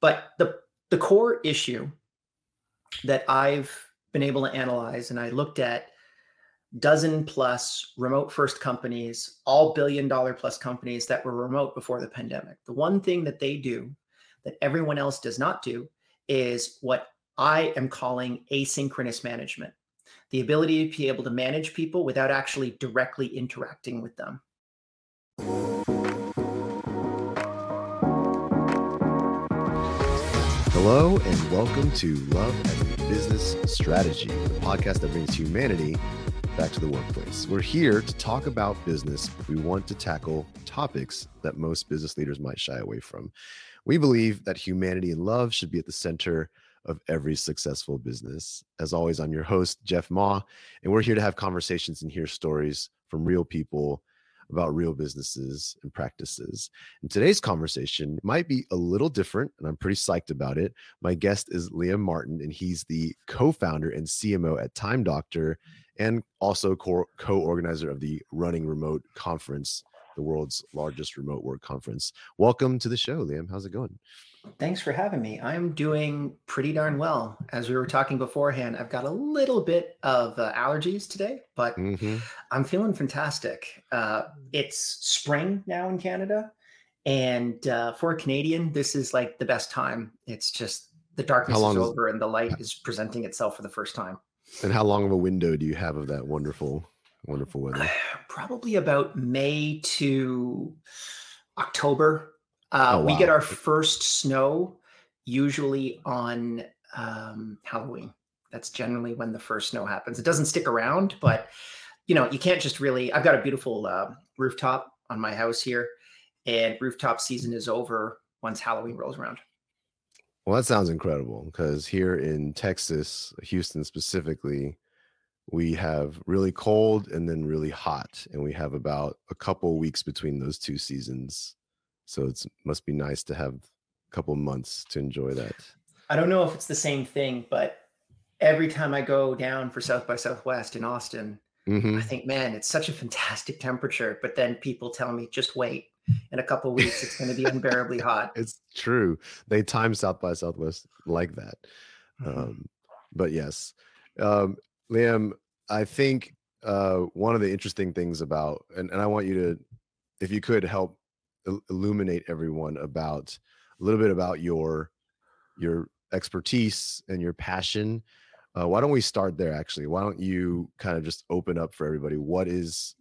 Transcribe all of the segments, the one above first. But the core issue that I've been able to analyze, and I looked at dozen plus remote first companies, all $1 billion plus companies that were remote before the pandemic. The one thing that they do that everyone else does not do is what I am calling asynchronous management. The ability to be able to manage people without actually directly interacting with them. Hello and welcome to Love and Business Strategy, the podcast that brings humanity back to the workplace. We're here to talk about business. We want to tackle topics that most business leaders might shy away from. We believe that humanity and love should be at the center of every successful business. As always, I'm your host, Jeff Ma, and we're here to have conversations and hear stories from real people about real businesses and practices. And today's conversation might be a little different, and I'm pretty psyched about it. My guest is Liam Martin, and he's the co-founder and CMO at Time Doctor, and also co-organizer of the Running Remote Conference, the world's largest remote work conference. Welcome to the show, Liam. How's it going? Thanks for having me. I'm doing pretty darn well. As we were talking beforehand, I've got a little bit of allergies today, but I'm feeling fantastic. It's spring now in Canada, and for a Canadian, this is like the best time. It's just the darkness is over and the light is presenting itself for the first time. And how long of a window do you have of that wonderful weather? Probably about May to October. We get our first snow usually on Halloween. That's generally when the first snow happens. It doesn't stick around, but you know, you can't just really, I've got a beautiful rooftop on my house here, and rooftop season is over once Halloween rolls around. Well, that sounds incredible, because here in Texas, Houston specifically, we have really cold and then really hot, and we have about a couple weeks between those two seasons. So it must be nice to have a couple months to enjoy that. I don't know if it's the same thing, but every time I go down for South by Southwest in Austin, I think, man, it's such a fantastic temperature. But then people tell me, just wait. In a couple of weeks, it's going to be unbearably hot. It's true. They time South by Southwest like that. But yes, Liam, I think one of the interesting things about, and I want you to, if you could help illuminate everyone about a little bit about your expertise and your passion. Why don't we start there? Actually, why don't you kind of just open up for everybody? What is,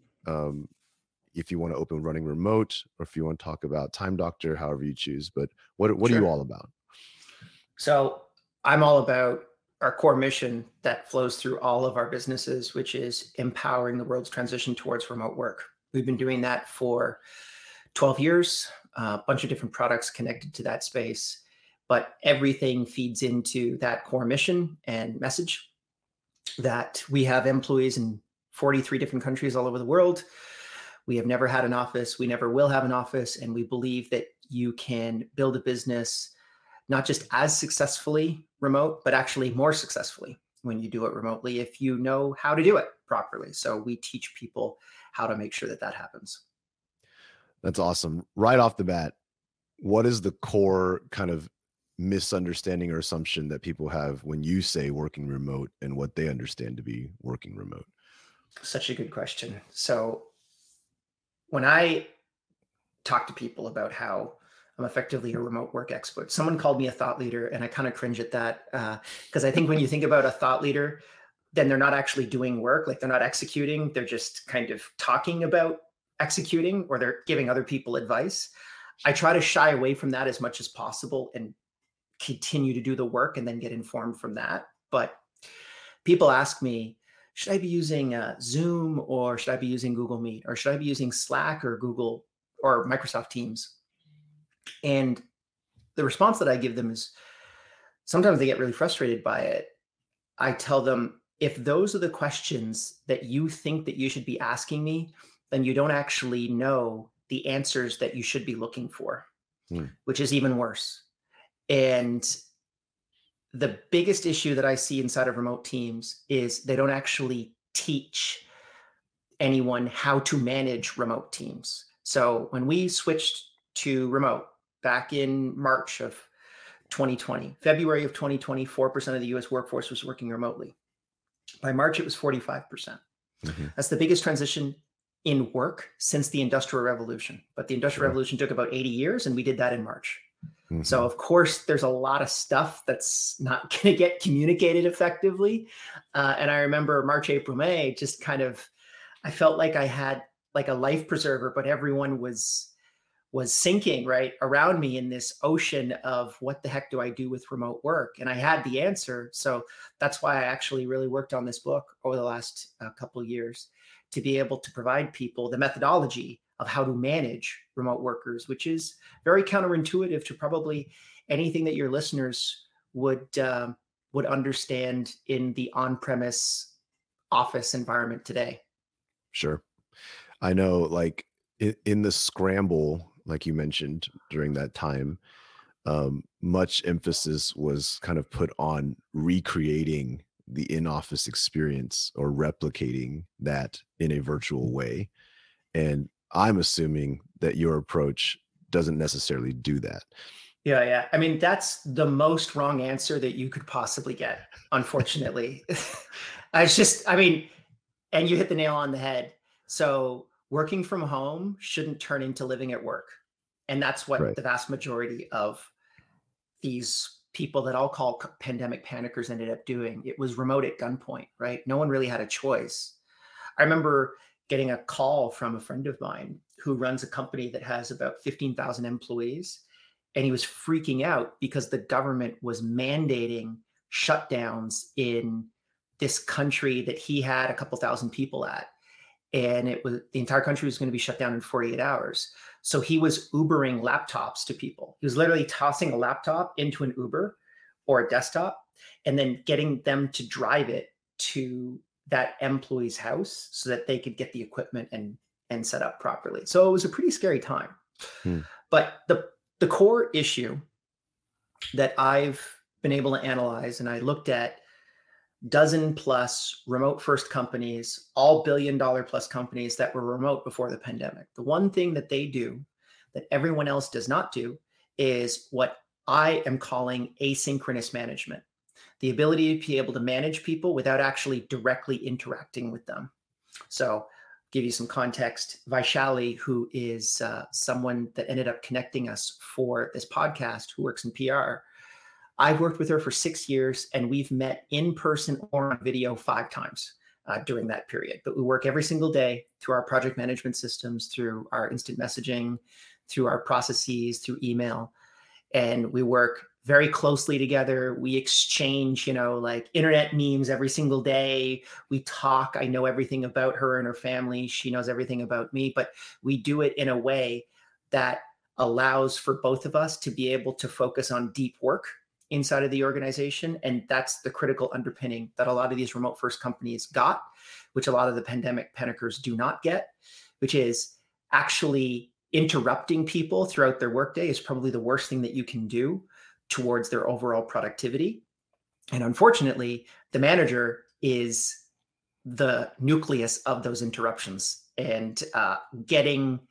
if you want to open Running Remote, or if you want to talk about Time Doctor, however you choose, but what are you all about? So I'm all about our core mission that flows through all of our businesses, which is empowering the world's transition towards remote work. We've been doing that for 12 years, a bunch of different products connected to that space, but everything feeds into that core mission and message that we have employees in 43 different countries all over the world. We have never had an office. We never will have an office. And we believe that you can build a business not just as successfully remote, but actually more successfully when you do it remotely, if you know how to do it properly. So we teach people how to make sure that that happens. That's awesome. Right off the bat, what is the core kind of misunderstanding or assumption that people have when you say working remote and what they understand to be working remote? Such a good question. So when I talk to people about how I'm effectively a remote work expert, someone called me a thought leader, and I kind of cringe at that because I think when you think about a thought leader, then they're not actually doing work, like they're not executing, they're just kind of talking about executing, or they're giving other people advice. I try to shy away from that as much as possible and continue to do the work and then get informed from that. But people ask me, should I be using Zoom, or should I be using Google Meet, or should I be using Slack or Google or Microsoft Teams? And the response that I give them is, sometimes they get really frustrated by it. I tell them, if those are the questions that you think that you should be asking me, then you don't actually know the answers that you should be looking for, which is even worse. And the biggest issue that I see inside of remote teams is they don't actually teach anyone how to manage remote teams. So when we switched to remote back in March of 2020. February of 2020, 4% of the US workforce was working remotely. By March, it was 45%. Mm-hmm. That's the biggest transition in work since the Industrial Revolution. But the Industrial Revolution took about 80 years, and we did that in March. Mm-hmm. So, of course, there's a lot of stuff that's not going to get communicated effectively. And I remember March, April, May, just kind of, I felt like I had like a life preserver, but everyone was sinking right around me in this ocean of what the heck do I do with remote work? And I had the answer. So that's why I actually really worked on this book over the last couple of years, to be able to provide people the methodology of how to manage remote workers, which is very counterintuitive to probably anything that your listeners would understand in the on-premise office environment today. Sure. I know, like in the scramble, like you mentioned during that time, much emphasis was kind of put on recreating the in-office experience or replicating that in a virtual way. And I'm assuming that your approach doesn't necessarily do that. Yeah. I mean, that's the most wrong answer that you could possibly get, unfortunately. And you hit the nail on the head. So working from home shouldn't turn into living at work. And that's what the vast majority of these people that I'll call pandemic panickers ended up doing. It was remote at gunpoint, right? No one really had a choice. I remember getting a call from a friend of mine who runs a company that has about 15,000 employees. And he was freaking out because the government was mandating shutdowns in this country that he had a couple thousand people at. And it was, the entire country was going to be shut down in 48 hours. So he was Ubering laptops to people. He was literally tossing a laptop into an Uber or a desktop and then getting them to drive it to that employee's house so that they could get the equipment and set up properly. So it was a pretty scary time. But the core issue that I've been able to analyze, and I looked at dozen plus remote first companies, all $1 billion plus companies that were remote before the pandemic. The one thing that they do that everyone else does not do is what I am calling asynchronous management. The ability to be able to manage people without actually directly interacting with them. So give you some context, Vaishali, who is someone that ended up connecting us for this podcast, who works in PR, I've worked with her for 6 years, and we've met in person or on video 5 times during that period. But we work every single day through our project management systems, through our instant messaging, through our processes, through email. And we work very closely together. We exchange, internet memes every single day. We talk. I know everything about her and her family. She knows everything about me, but we do it in a way that allows for both of us to be able to focus on deep work inside of the organization. And that's the critical underpinning that a lot of these remote first companies got, which a lot of the pandemic panickers do not get, which is actually interrupting people throughout their workday is probably the worst thing that you can do towards their overall productivity. And unfortunately, the manager is the nucleus of those interruptions, and getting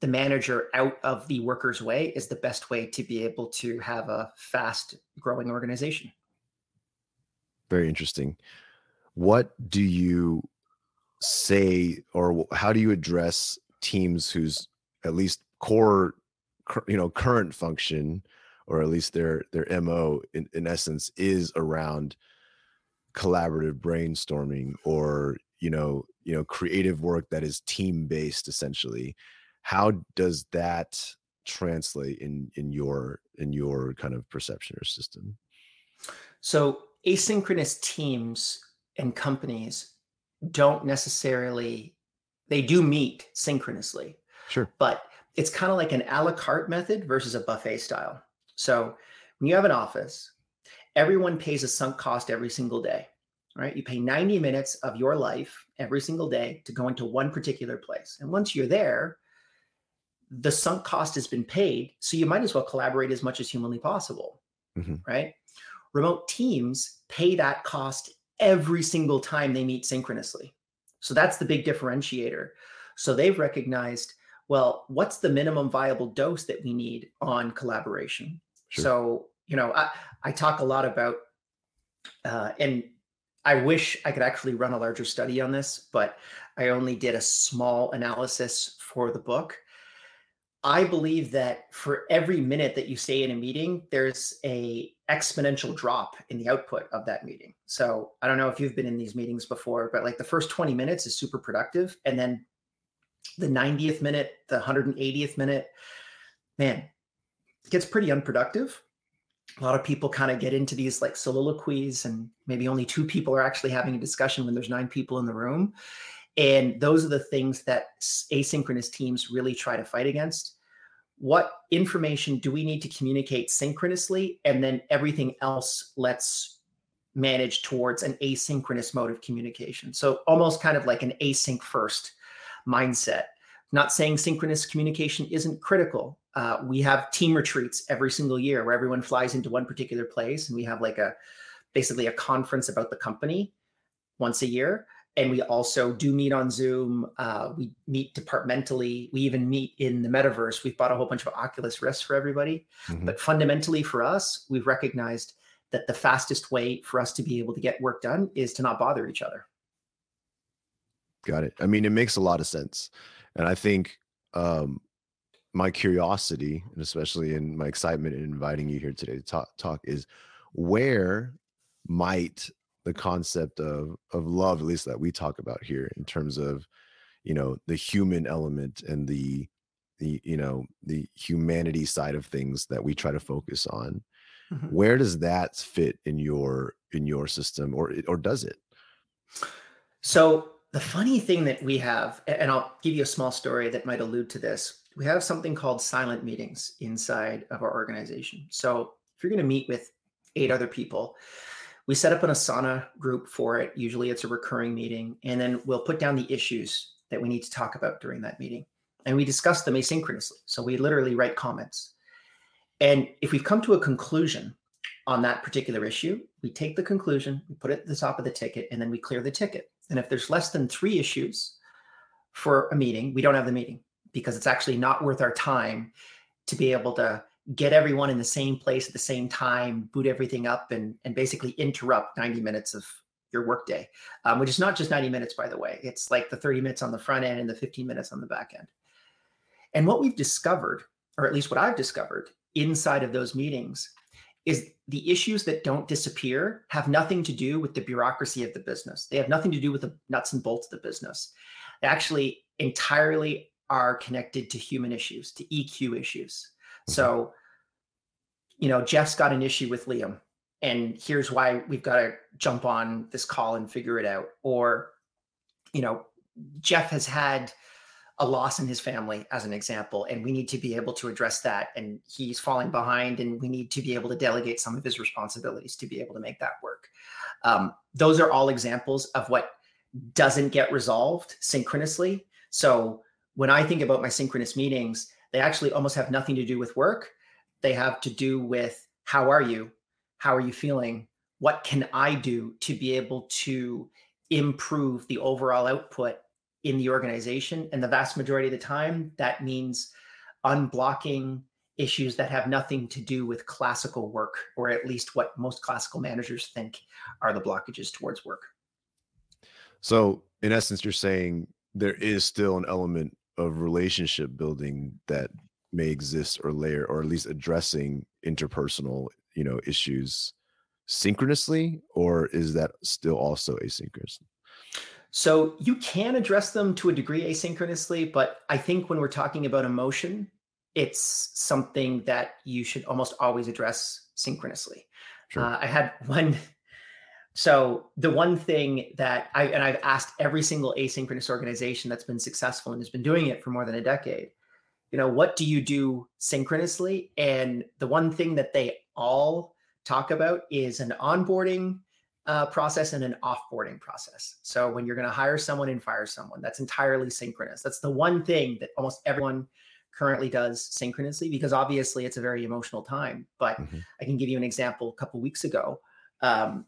the manager out of the worker's way is the best way to be able to have a fast growing organization. Very interesting. What do you say, or how do you address teams whose at least core, current function, or at least their MO in essence is around collaborative brainstorming or, creative work that is team-based essentially? How does that translate in your kind of perception or system? So asynchronous teams and companies don't necessarily, they do meet synchronously. Sure. But it's kind of like an a la carte method versus a buffet style. So when you have an office, everyone pays a sunk cost every single day, right? You pay 90 minutes of your life every single day to go into one particular place. And once you're there, the sunk cost has been paid, so you might as well collaborate as much as humanly possible, right? Remote teams pay that cost every single time they meet synchronously. So that's the big differentiator. So they've recognized, well, what's the minimum viable dose that we need on collaboration? Sure. So you know, I talk a lot about, and I wish I could actually run a larger study on this, but I only did a small analysis for the book. I believe that for every minute that you stay in a meeting, there's a exponential drop in the output of that meeting. So I don't know if you've been in these meetings before, but like the first 20 minutes is super productive. And then the 90th minute, the 180th minute, man, it gets pretty unproductive. A lot of people kind of get into these like soliloquies, and maybe only two people are actually having a discussion when there's 9 people in the room. And those are the things that asynchronous teams really try to fight against. What information do we need to communicate synchronously? And then everything else, let's manage towards an asynchronous mode of communication. So almost kind of like an async first mindset. Not saying synchronous communication isn't critical. We have team retreats every single year where everyone flies into one particular place, and we have like basically a conference about the company once a year. And we also do meet on Zoom. We meet departmentally. We even meet in the metaverse. We've bought a whole bunch of Oculus Rifts for everybody. Mm-hmm. But fundamentally for us, we've recognized that the fastest way for us to be able to get work done is to not bother each other. Got it. I mean, it makes a lot of sense. And I think my curiosity, and especially in my excitement in inviting you here today to talk is, where might the concept of love, at least that we talk about here, in terms of, you know, the human element and the you know, the humanity side of things that we try to focus on, mm-hmm. where does that fit in your system, or does it? So the funny thing that we have, and I'll give you a small story that might allude to this, we have something called silent meetings inside of our organization. So if you're going to meet with 8 other people, we set up an Asana group for it. Usually it's a recurring meeting. And then we'll put down the issues that we need to talk about during that meeting. And we discuss them asynchronously. So we literally write comments. And if we've come to a conclusion on that particular issue, we take the conclusion, we put it at the top of the ticket, and then we clear the ticket. And if there's less than 3 issues for a meeting, we don't have the meeting, because it's actually not worth our time to be able to get everyone in the same place at the same time, boot everything up, and basically interrupt 90 minutes of your workday, which is not just 90 minutes, by the way. It's like the 30 minutes on the front end and the 15 minutes on the back end. And what we've discovered, or at least what I've discovered inside of those meetings, is the issues that don't disappear have nothing to do with the bureaucracy of the business. They have nothing to do with the nuts and bolts of the business. They actually entirely are connected to human issues, to EQ issues. So, you know, Jeff's got an issue with Liam, and here's why we've got to jump on this call and figure it out. Or, you know, Jeff has had a loss in his family, as an example, and we need to be able to address that. And he's falling behind, and we need to be able to delegate some of his responsibilities to be able to make that work. Those are all examples of what doesn't get resolved synchronously. So when I think about my synchronous meetings, they actually almost have nothing to do with work. They have to do with, how are you? How are you feeling? What can I do to be able to improve the overall output in the organization? And the vast majority of the time, that means unblocking issues that have nothing to do with classical work, or at least what most classical managers think are the blockages towards work. So in essence, you're saying there is still an element of relationship building that may exist, or layer, or at least addressing interpersonal, you know, issues synchronously, or is that still also asynchronous? So you can address them to a degree asynchronously, but I think when we're talking about emotion, it's something that you should almost always address synchronously. Sure. I had one. So the one thing that I've asked every single asynchronous organization that's been successful and has been doing it for more than a decade, you know, what do you do synchronously? And the one thing that they all talk about is an onboarding process and an offboarding process. So when you're going to hire someone and fire someone, that's entirely synchronous. That's the one thing that almost everyone currently does synchronously, because obviously it's a very emotional time. But mm-hmm. I can give you an example. A couple of weeks ago,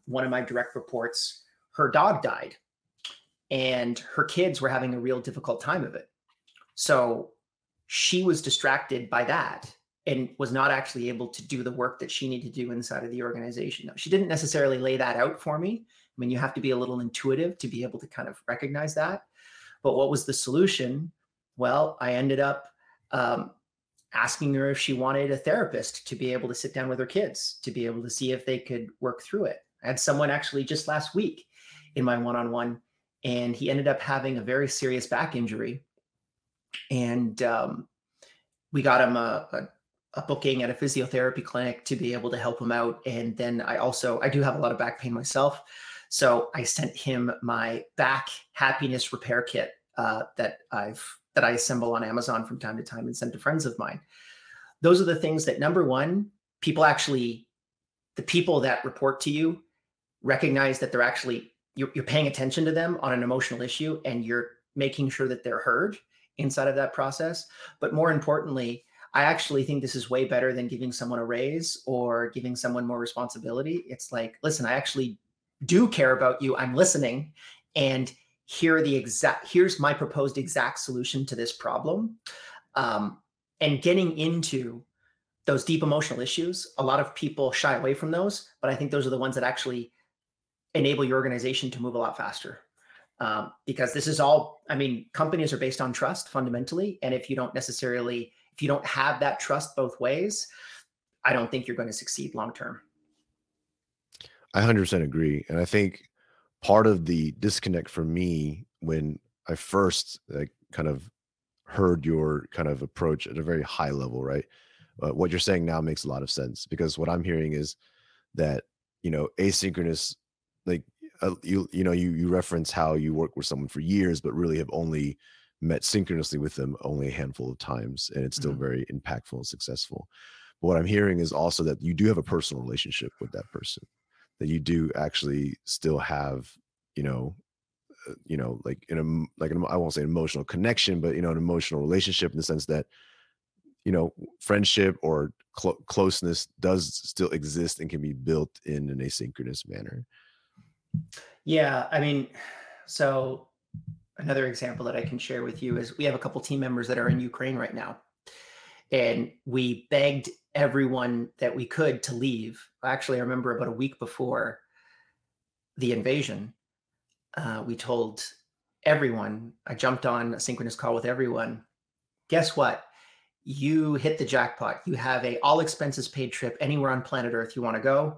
one of my direct reports, her dog died, and her kids were having a real difficult time of it. So she was distracted by that and was not actually able to do the work that she needed to do inside of the organization. No, she didn't necessarily lay that out for me. I mean, you have to be a little intuitive to be able to kind of recognize that. But what was the solution? Well, I ended up asking her if she wanted a therapist to be able to sit down with her kids, to be able to see if they could work through it. I had someone actually just last week in my one-on-one, and he ended up having a very serious back injury. And we got him a booking at a physiotherapy clinic to be able to help him out. And then I do have a lot of back pain myself. So I sent him my back happiness repair kit that I assemble on Amazon from time to time and send to friends of mine. Those are the things that, number one, the people that report to you recognize that they're actually, you're paying attention to them on an emotional issue, and you're making sure that they're heard inside of that process. But more importantly, I actually think this is way better than giving someone a raise or giving someone more responsibility. It's like, listen, I actually do care about you. I'm listening, and here's my proposed exact solution to this problem. And getting into those deep emotional issues, a lot of people shy away from those, but I think those are the ones that actually enable your organization to move a lot faster. Because this is all, I mean, companies are based on trust fundamentally. And if you don't have that trust both ways, I don't think you're going to succeed long-term. I 100% agree. And I think part of the disconnect for me when I first kind of heard your kind of approach at a very high level, right? What you're saying now makes a lot of sense, because what I'm hearing is that, asynchronous, like, you reference how you work with someone for years, but really have only met synchronously with them only a handful of times, and it's still very impactful and successful. But what I'm hearing is also that you do have a personal relationship with that person, that you do actually still have, I won't say an emotional connection, but an emotional relationship, in the sense that, friendship or closeness does still exist and can be built in an asynchronous manner. Yeah, I mean, so another example that I can share with you is we have a couple team members that are in Ukraine right now, and we begged everyone that we could to leave. Actually, I remember about a week before the invasion, we told everyone, I jumped on a synchronous call with everyone, guess what? You hit the jackpot. You have a all expenses paid trip anywhere on planet Earth you want to go.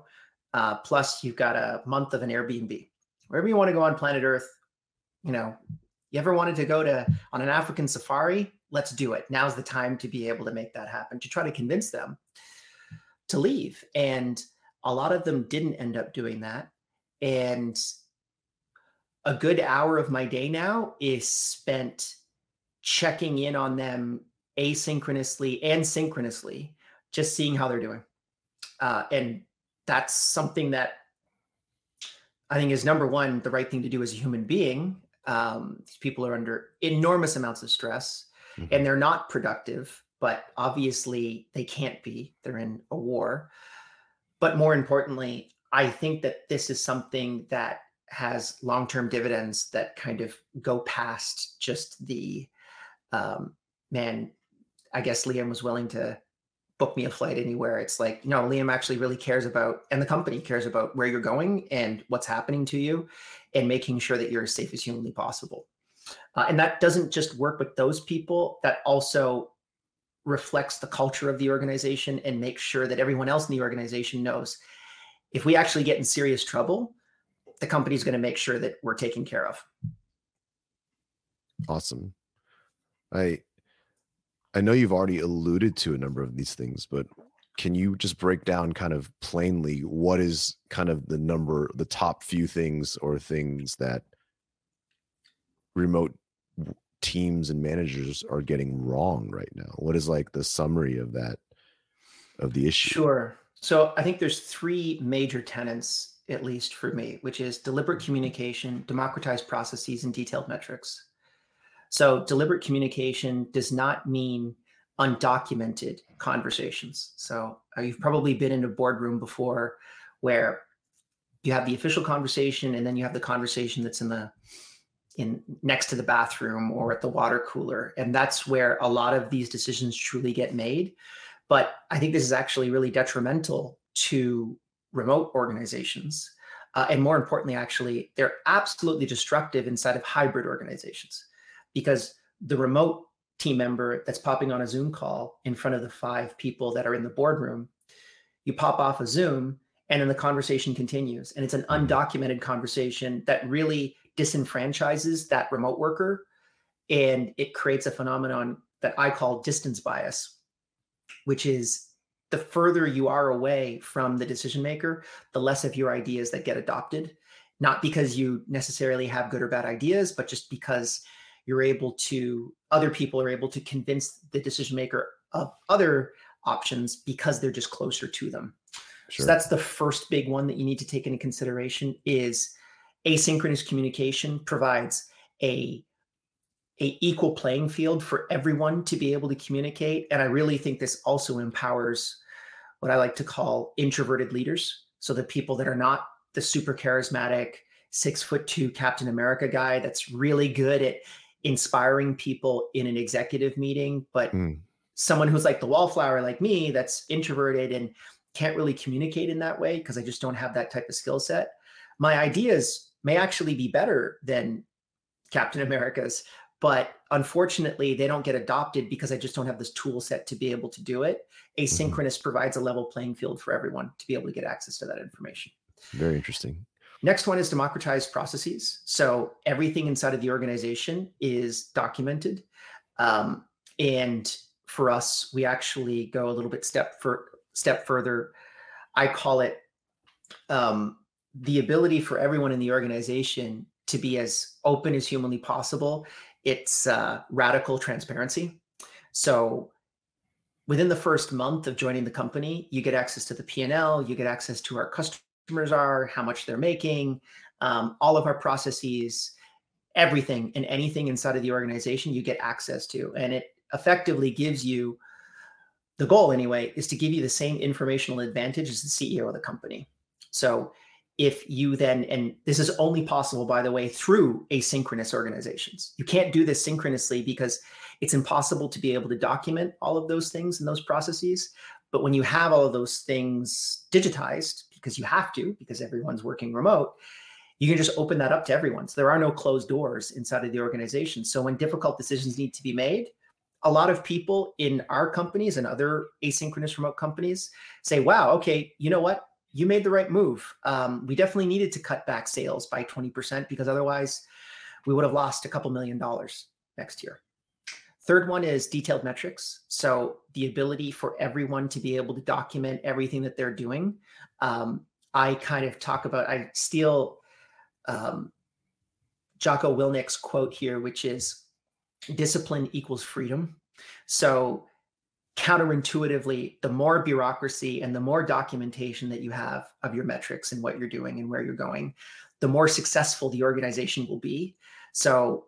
Plus you've got a month of an Airbnb, wherever you want to go on planet Earth. You ever wanted to go on an African safari? Let's do it. Now's the time to be able to make that happen, to try to convince them to leave. And a lot of them didn't end up doing that. And a good hour of my day now is spent checking in on them asynchronously and synchronously, just seeing how they're doing. And that's something that I think is, number one, the right thing to do as a human being. These people are under enormous amounts of stress, and they're not productive, but obviously they can't be. They're in a war. But more importantly, I think that this is something that has long-term dividends that kind of go past just the, I guess Liam was willing to book me a flight anywhere. It's like, Liam actually really cares about, and the company cares about, where you're going and what's happening to you, and making sure that you're as safe as humanly possible. And that doesn't just work with those people. That also reflects the culture of the organization and makes sure that everyone else in the organization knows, if we actually get in serious trouble, the company's going to make sure that we're taken care of. Awesome. I know you've already alluded to a number of these things, but can you just break down kind of plainly what is kind of the top few things or things that remote teams and managers are getting wrong right now? What is like the summary of that, of the issue? Sure. So I think there's three major tenets, at least for me, which is deliberate communication, democratized processes, and detailed metrics. So deliberate communication does not mean undocumented conversations. So you've probably been in a boardroom before where you have the official conversation, and then you have the conversation that's in next to the bathroom or at the water cooler. And that's where a lot of these decisions truly get made. But I think this is actually really detrimental to remote organizations. And more importantly, actually, they're absolutely destructive inside of hybrid organizations, because the remote team member that's popping on a Zoom call in front of the five people that are in the boardroom, you pop off a Zoom and then the conversation continues. And it's an undocumented conversation that really disenfranchises that remote worker. And it creates a phenomenon that I call distance bias, which is the further you are away from the decision maker, the less of your ideas that get adopted, not because you necessarily have good or bad ideas, but just because you're able to, other people are able to convince the decision maker of other options because they're just closer to them. Sure. So that's the first big one that you need to take into consideration is asynchronous communication provides an equal playing field for everyone to be able to communicate. And I really think this also empowers what I like to call introverted leaders. So the people that are not the super charismatic 6'2" Captain America guy that's really good at inspiring people in an executive meeting, but someone who's like the wallflower like me that's introverted and can't really communicate in that way because I just don't have that type of skill set. My ideas may actually be better than Captain America's, but unfortunately, they don't get adopted because I just don't have this tool set to be able to do it. Asynchronous provides a level playing field for everyone to be able to get access to that information. Very interesting. Next one is democratize processes. So everything inside of the organization is documented. And for us, we actually go a little bit step further. I call it the ability for everyone in the organization to be as open as humanly possible. It's radical transparency. So within the first month of joining the company, you get access to the P&L, you get access to our customers are, how much they're making, all of our processes, everything and anything inside of the organization you get access to. And it effectively gives you, the goal anyway, is to give you the same informational advantage as the CEO of the company. So if you then, and this is only possible, by the way, through asynchronous organizations. You can't do this synchronously because it's impossible to be able to document all of those things and those processes. But when you have all of those things digitized, because you have to, because everyone's working remote, you can just open that up to everyone. So there are no closed doors inside of the organization. So when difficult decisions need to be made, a lot of people in our companies and other asynchronous remote companies say, wow, okay, you know what? You made the right move. We definitely needed to cut back sales by 20% because otherwise we would have lost a couple $1 million next year. Third one is detailed metrics. So the ability for everyone to be able to document everything that they're doing. I kind of talk about, I steal Jocko Willnick's quote here, which is discipline equals freedom. So counterintuitively, the more bureaucracy and the more documentation that you have of your metrics and what you're doing and where you're going, the more successful the organization will be. So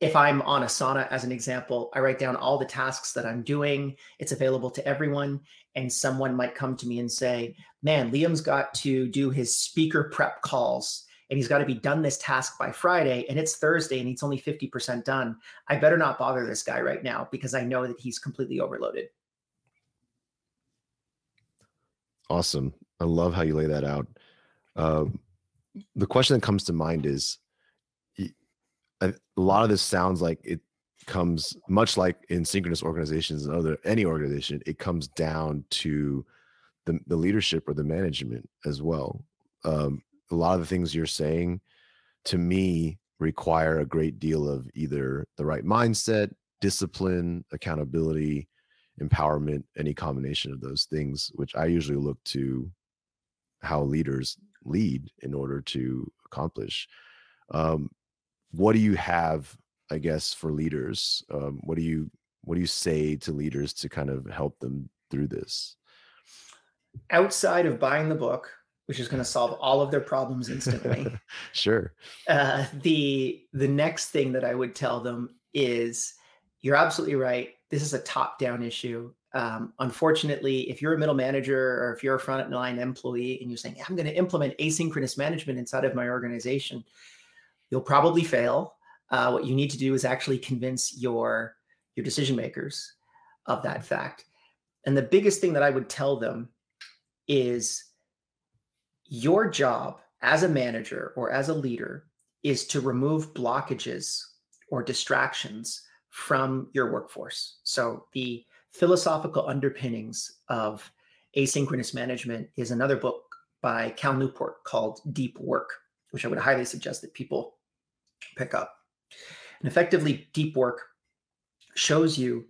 if I'm on Asana, as an example, I write down all the tasks that I'm doing. It's available to everyone. And someone might come to me and say, man, Liam's got to do his speaker prep calls and he's got to be done this task by Friday, and it's Thursday and it's only 50% done. I better not bother this guy right now because I know that he's completely overloaded. Awesome. I love how you lay that out. The question that comes to mind is, a lot of this sounds like it comes much like in synchronous organizations and any organization, it comes down to the leadership or the management as well. A lot of the things you're saying to me require a great deal of either the right mindset, discipline, accountability, empowerment, any combination of those things, which I usually look to how leaders lead in order to accomplish. What do you have, I guess, for leaders? What do you say to leaders to kind of help them through this? Outside of buying the book, which is going to solve all of their problems instantly. Sure. The next thing that I would tell them is, you're absolutely right. This is a top-down issue. Unfortunately, if you're a middle manager or if you're a frontline employee and you're saying, I'm going to implement asynchronous management inside of my organization, you'll probably fail. What you need to do is actually convince your decision makers of that fact. And the biggest thing that I would tell them is your job as a manager or as a leader is to remove blockages or distractions from your workforce. So the philosophical underpinnings of asynchronous management is another book by Cal Newport called Deep Work, which I would highly suggest that people pick up. And effectively, Deep Work shows you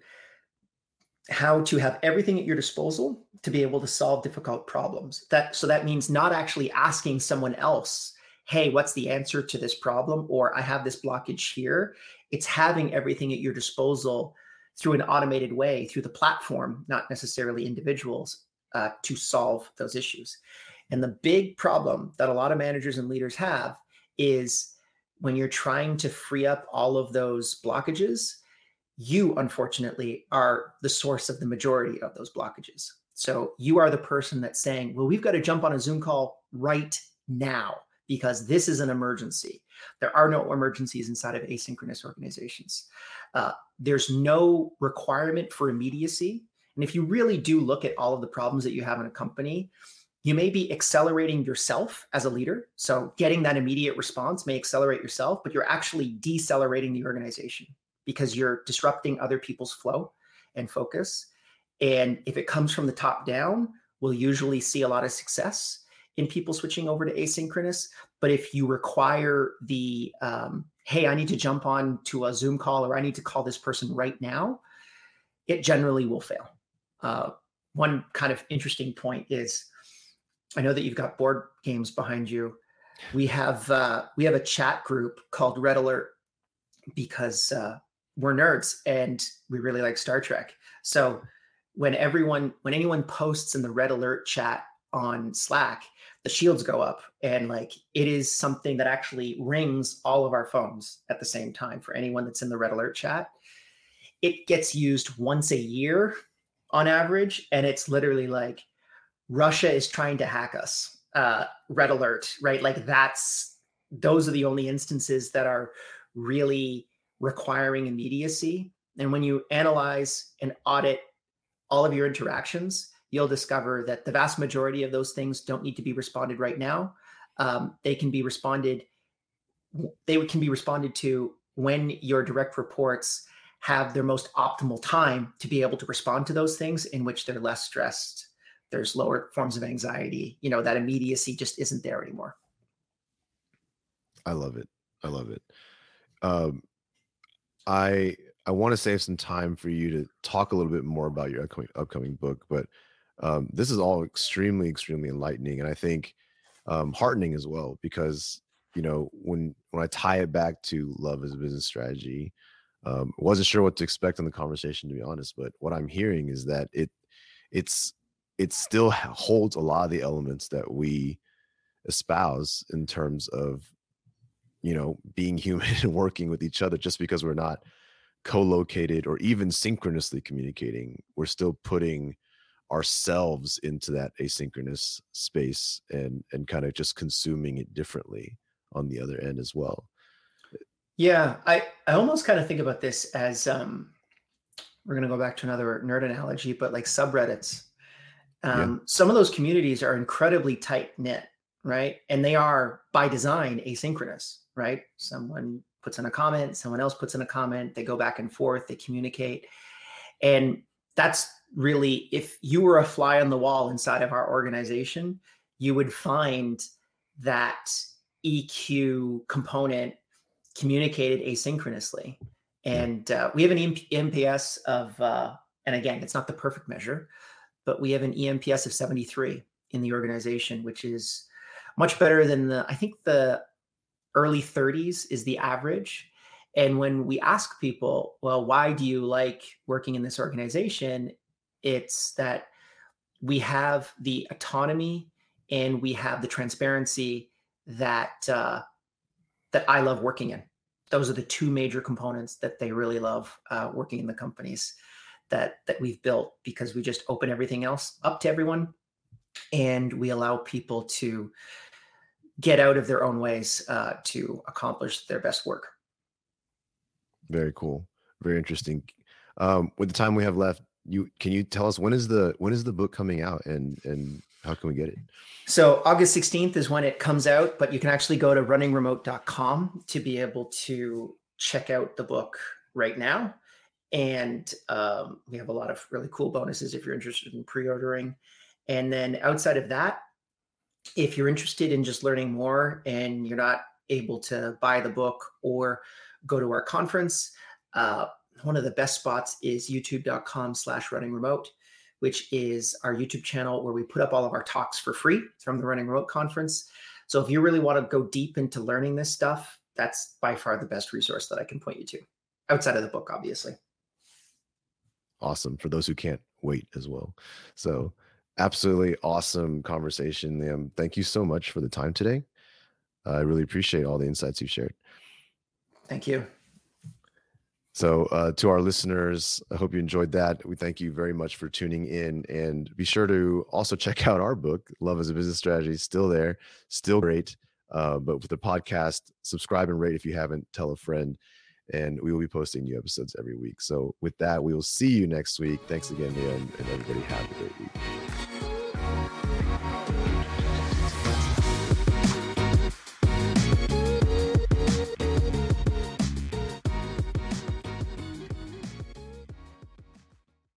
how to have everything at your disposal to be able to solve difficult problems. So that means not actually asking someone else, hey, what's the answer to this problem? Or I have this blockage here. It's having everything at your disposal through an automated way, through the platform, not necessarily individuals, to solve those issues. And the big problem that a lot of managers and leaders have is when you're trying to free up all of those blockages, you, unfortunately, are the source of the majority of those blockages. So you are the person that's saying, well, we've got to jump on a Zoom call right now because this is an emergency. There are no emergencies inside of asynchronous organizations. There's no requirement for immediacy. And if you really do look at all of the problems that you have in a company, you may be accelerating yourself as a leader. So getting that immediate response may accelerate yourself, but you're actually decelerating the organization, because you're disrupting other people's flow and focus. And if it comes from the top down, we'll usually see a lot of success in people switching over to asynchronous. But if you require the, hey, I need to jump on to a Zoom call, or I need to call this person right now, it generally will fail. One kind of interesting point is, I know that you've got board games behind you. We have a chat group called Red Alert because we're nerds and we really like Star Trek. So when anyone posts in the Red Alert chat on Slack, the shields go up, and like it is something that actually rings all of our phones at the same time for anyone that's in the Red Alert chat. It gets used once a year on average, and it's literally like Russia is trying to hack us. Red Alert, right? Like those are the only instances that are really requiring immediacy. And when you analyze and audit all of your interactions, you'll discover that the vast majority of those things don't need to be responded right now. They can be responded to when your direct reports have their most optimal time to be able to respond to those things, in which they're less stressed. There's lower forms of anxiety. You know, that immediacy just isn't there anymore. I love it. I want to save some time for you to talk a little bit more about your upcoming book, but this is all extremely, extremely enlightening, and I think heartening as well, because, you know, when I tie it back to love as a business strategy, wasn't sure what to expect in the conversation, to be honest, but what I'm hearing is that it still holds a lot of the elements that we espouse in terms of, you know, being human and working with each other. Just because we're not co-located or even synchronously communicating, we're still putting ourselves into that asynchronous space and kind of just consuming it differently on the other end as well. Yeah, I almost kind of think about this as, we're going to go back to another nerd analogy, but like subreddits. Some of those communities are incredibly tight-knit, right? And they are by design asynchronous, right? Someone puts in a comment, someone else puts in a comment, they go back and forth, they communicate. And that's really, if you were a fly on the wall inside of our organization, you would find that EQ component communicated asynchronously. And we have an eNPS of, and again, it's not the perfect measure, but we have an eNPS of 73 in the organization, which is much better than I think the early 30s is the average. And when we ask people, well, why do you like working in this organization? It's that we have the autonomy and we have the transparency that I love working in. Those are the two major components that they really love working in the companies that we've built, because we just open everything else up to everyone. And we allow people to get out of their own ways to accomplish their best work. Very cool. Very interesting. With the time we have left, Can you tell us when is the book coming out, and how can we get it? So August 16th is when it comes out, but you can actually go to runningremote.com to be able to check out the book right now. And we have a lot of really cool bonuses if you're interested in pre-ordering. And then outside of that, if you're interested in just learning more and you're not able to buy the book or go to our conference, one of the best spots is youtube.com/runningremote, which is our YouTube channel where we put up all of our talks for free from the Running Remote Conference. So if you really want to go deep into learning this stuff, that's by far the best resource that I can point you to, outside of the book, obviously. Awesome. For those who can't wait as well. So absolutely awesome conversation, Liam. Thank you so much for the time today. I really appreciate all the insights you shared. Thank you. So to our listeners, I hope you enjoyed that. We thank you very much for tuning in, and be sure to also check out our book, Love as a Business Strategy, still there, still great. But with the podcast, subscribe and rate if you haven't, tell a friend, and we will be posting new episodes every week. So with that, we will see you next week. Thanks again, Liam, and everybody have a great week.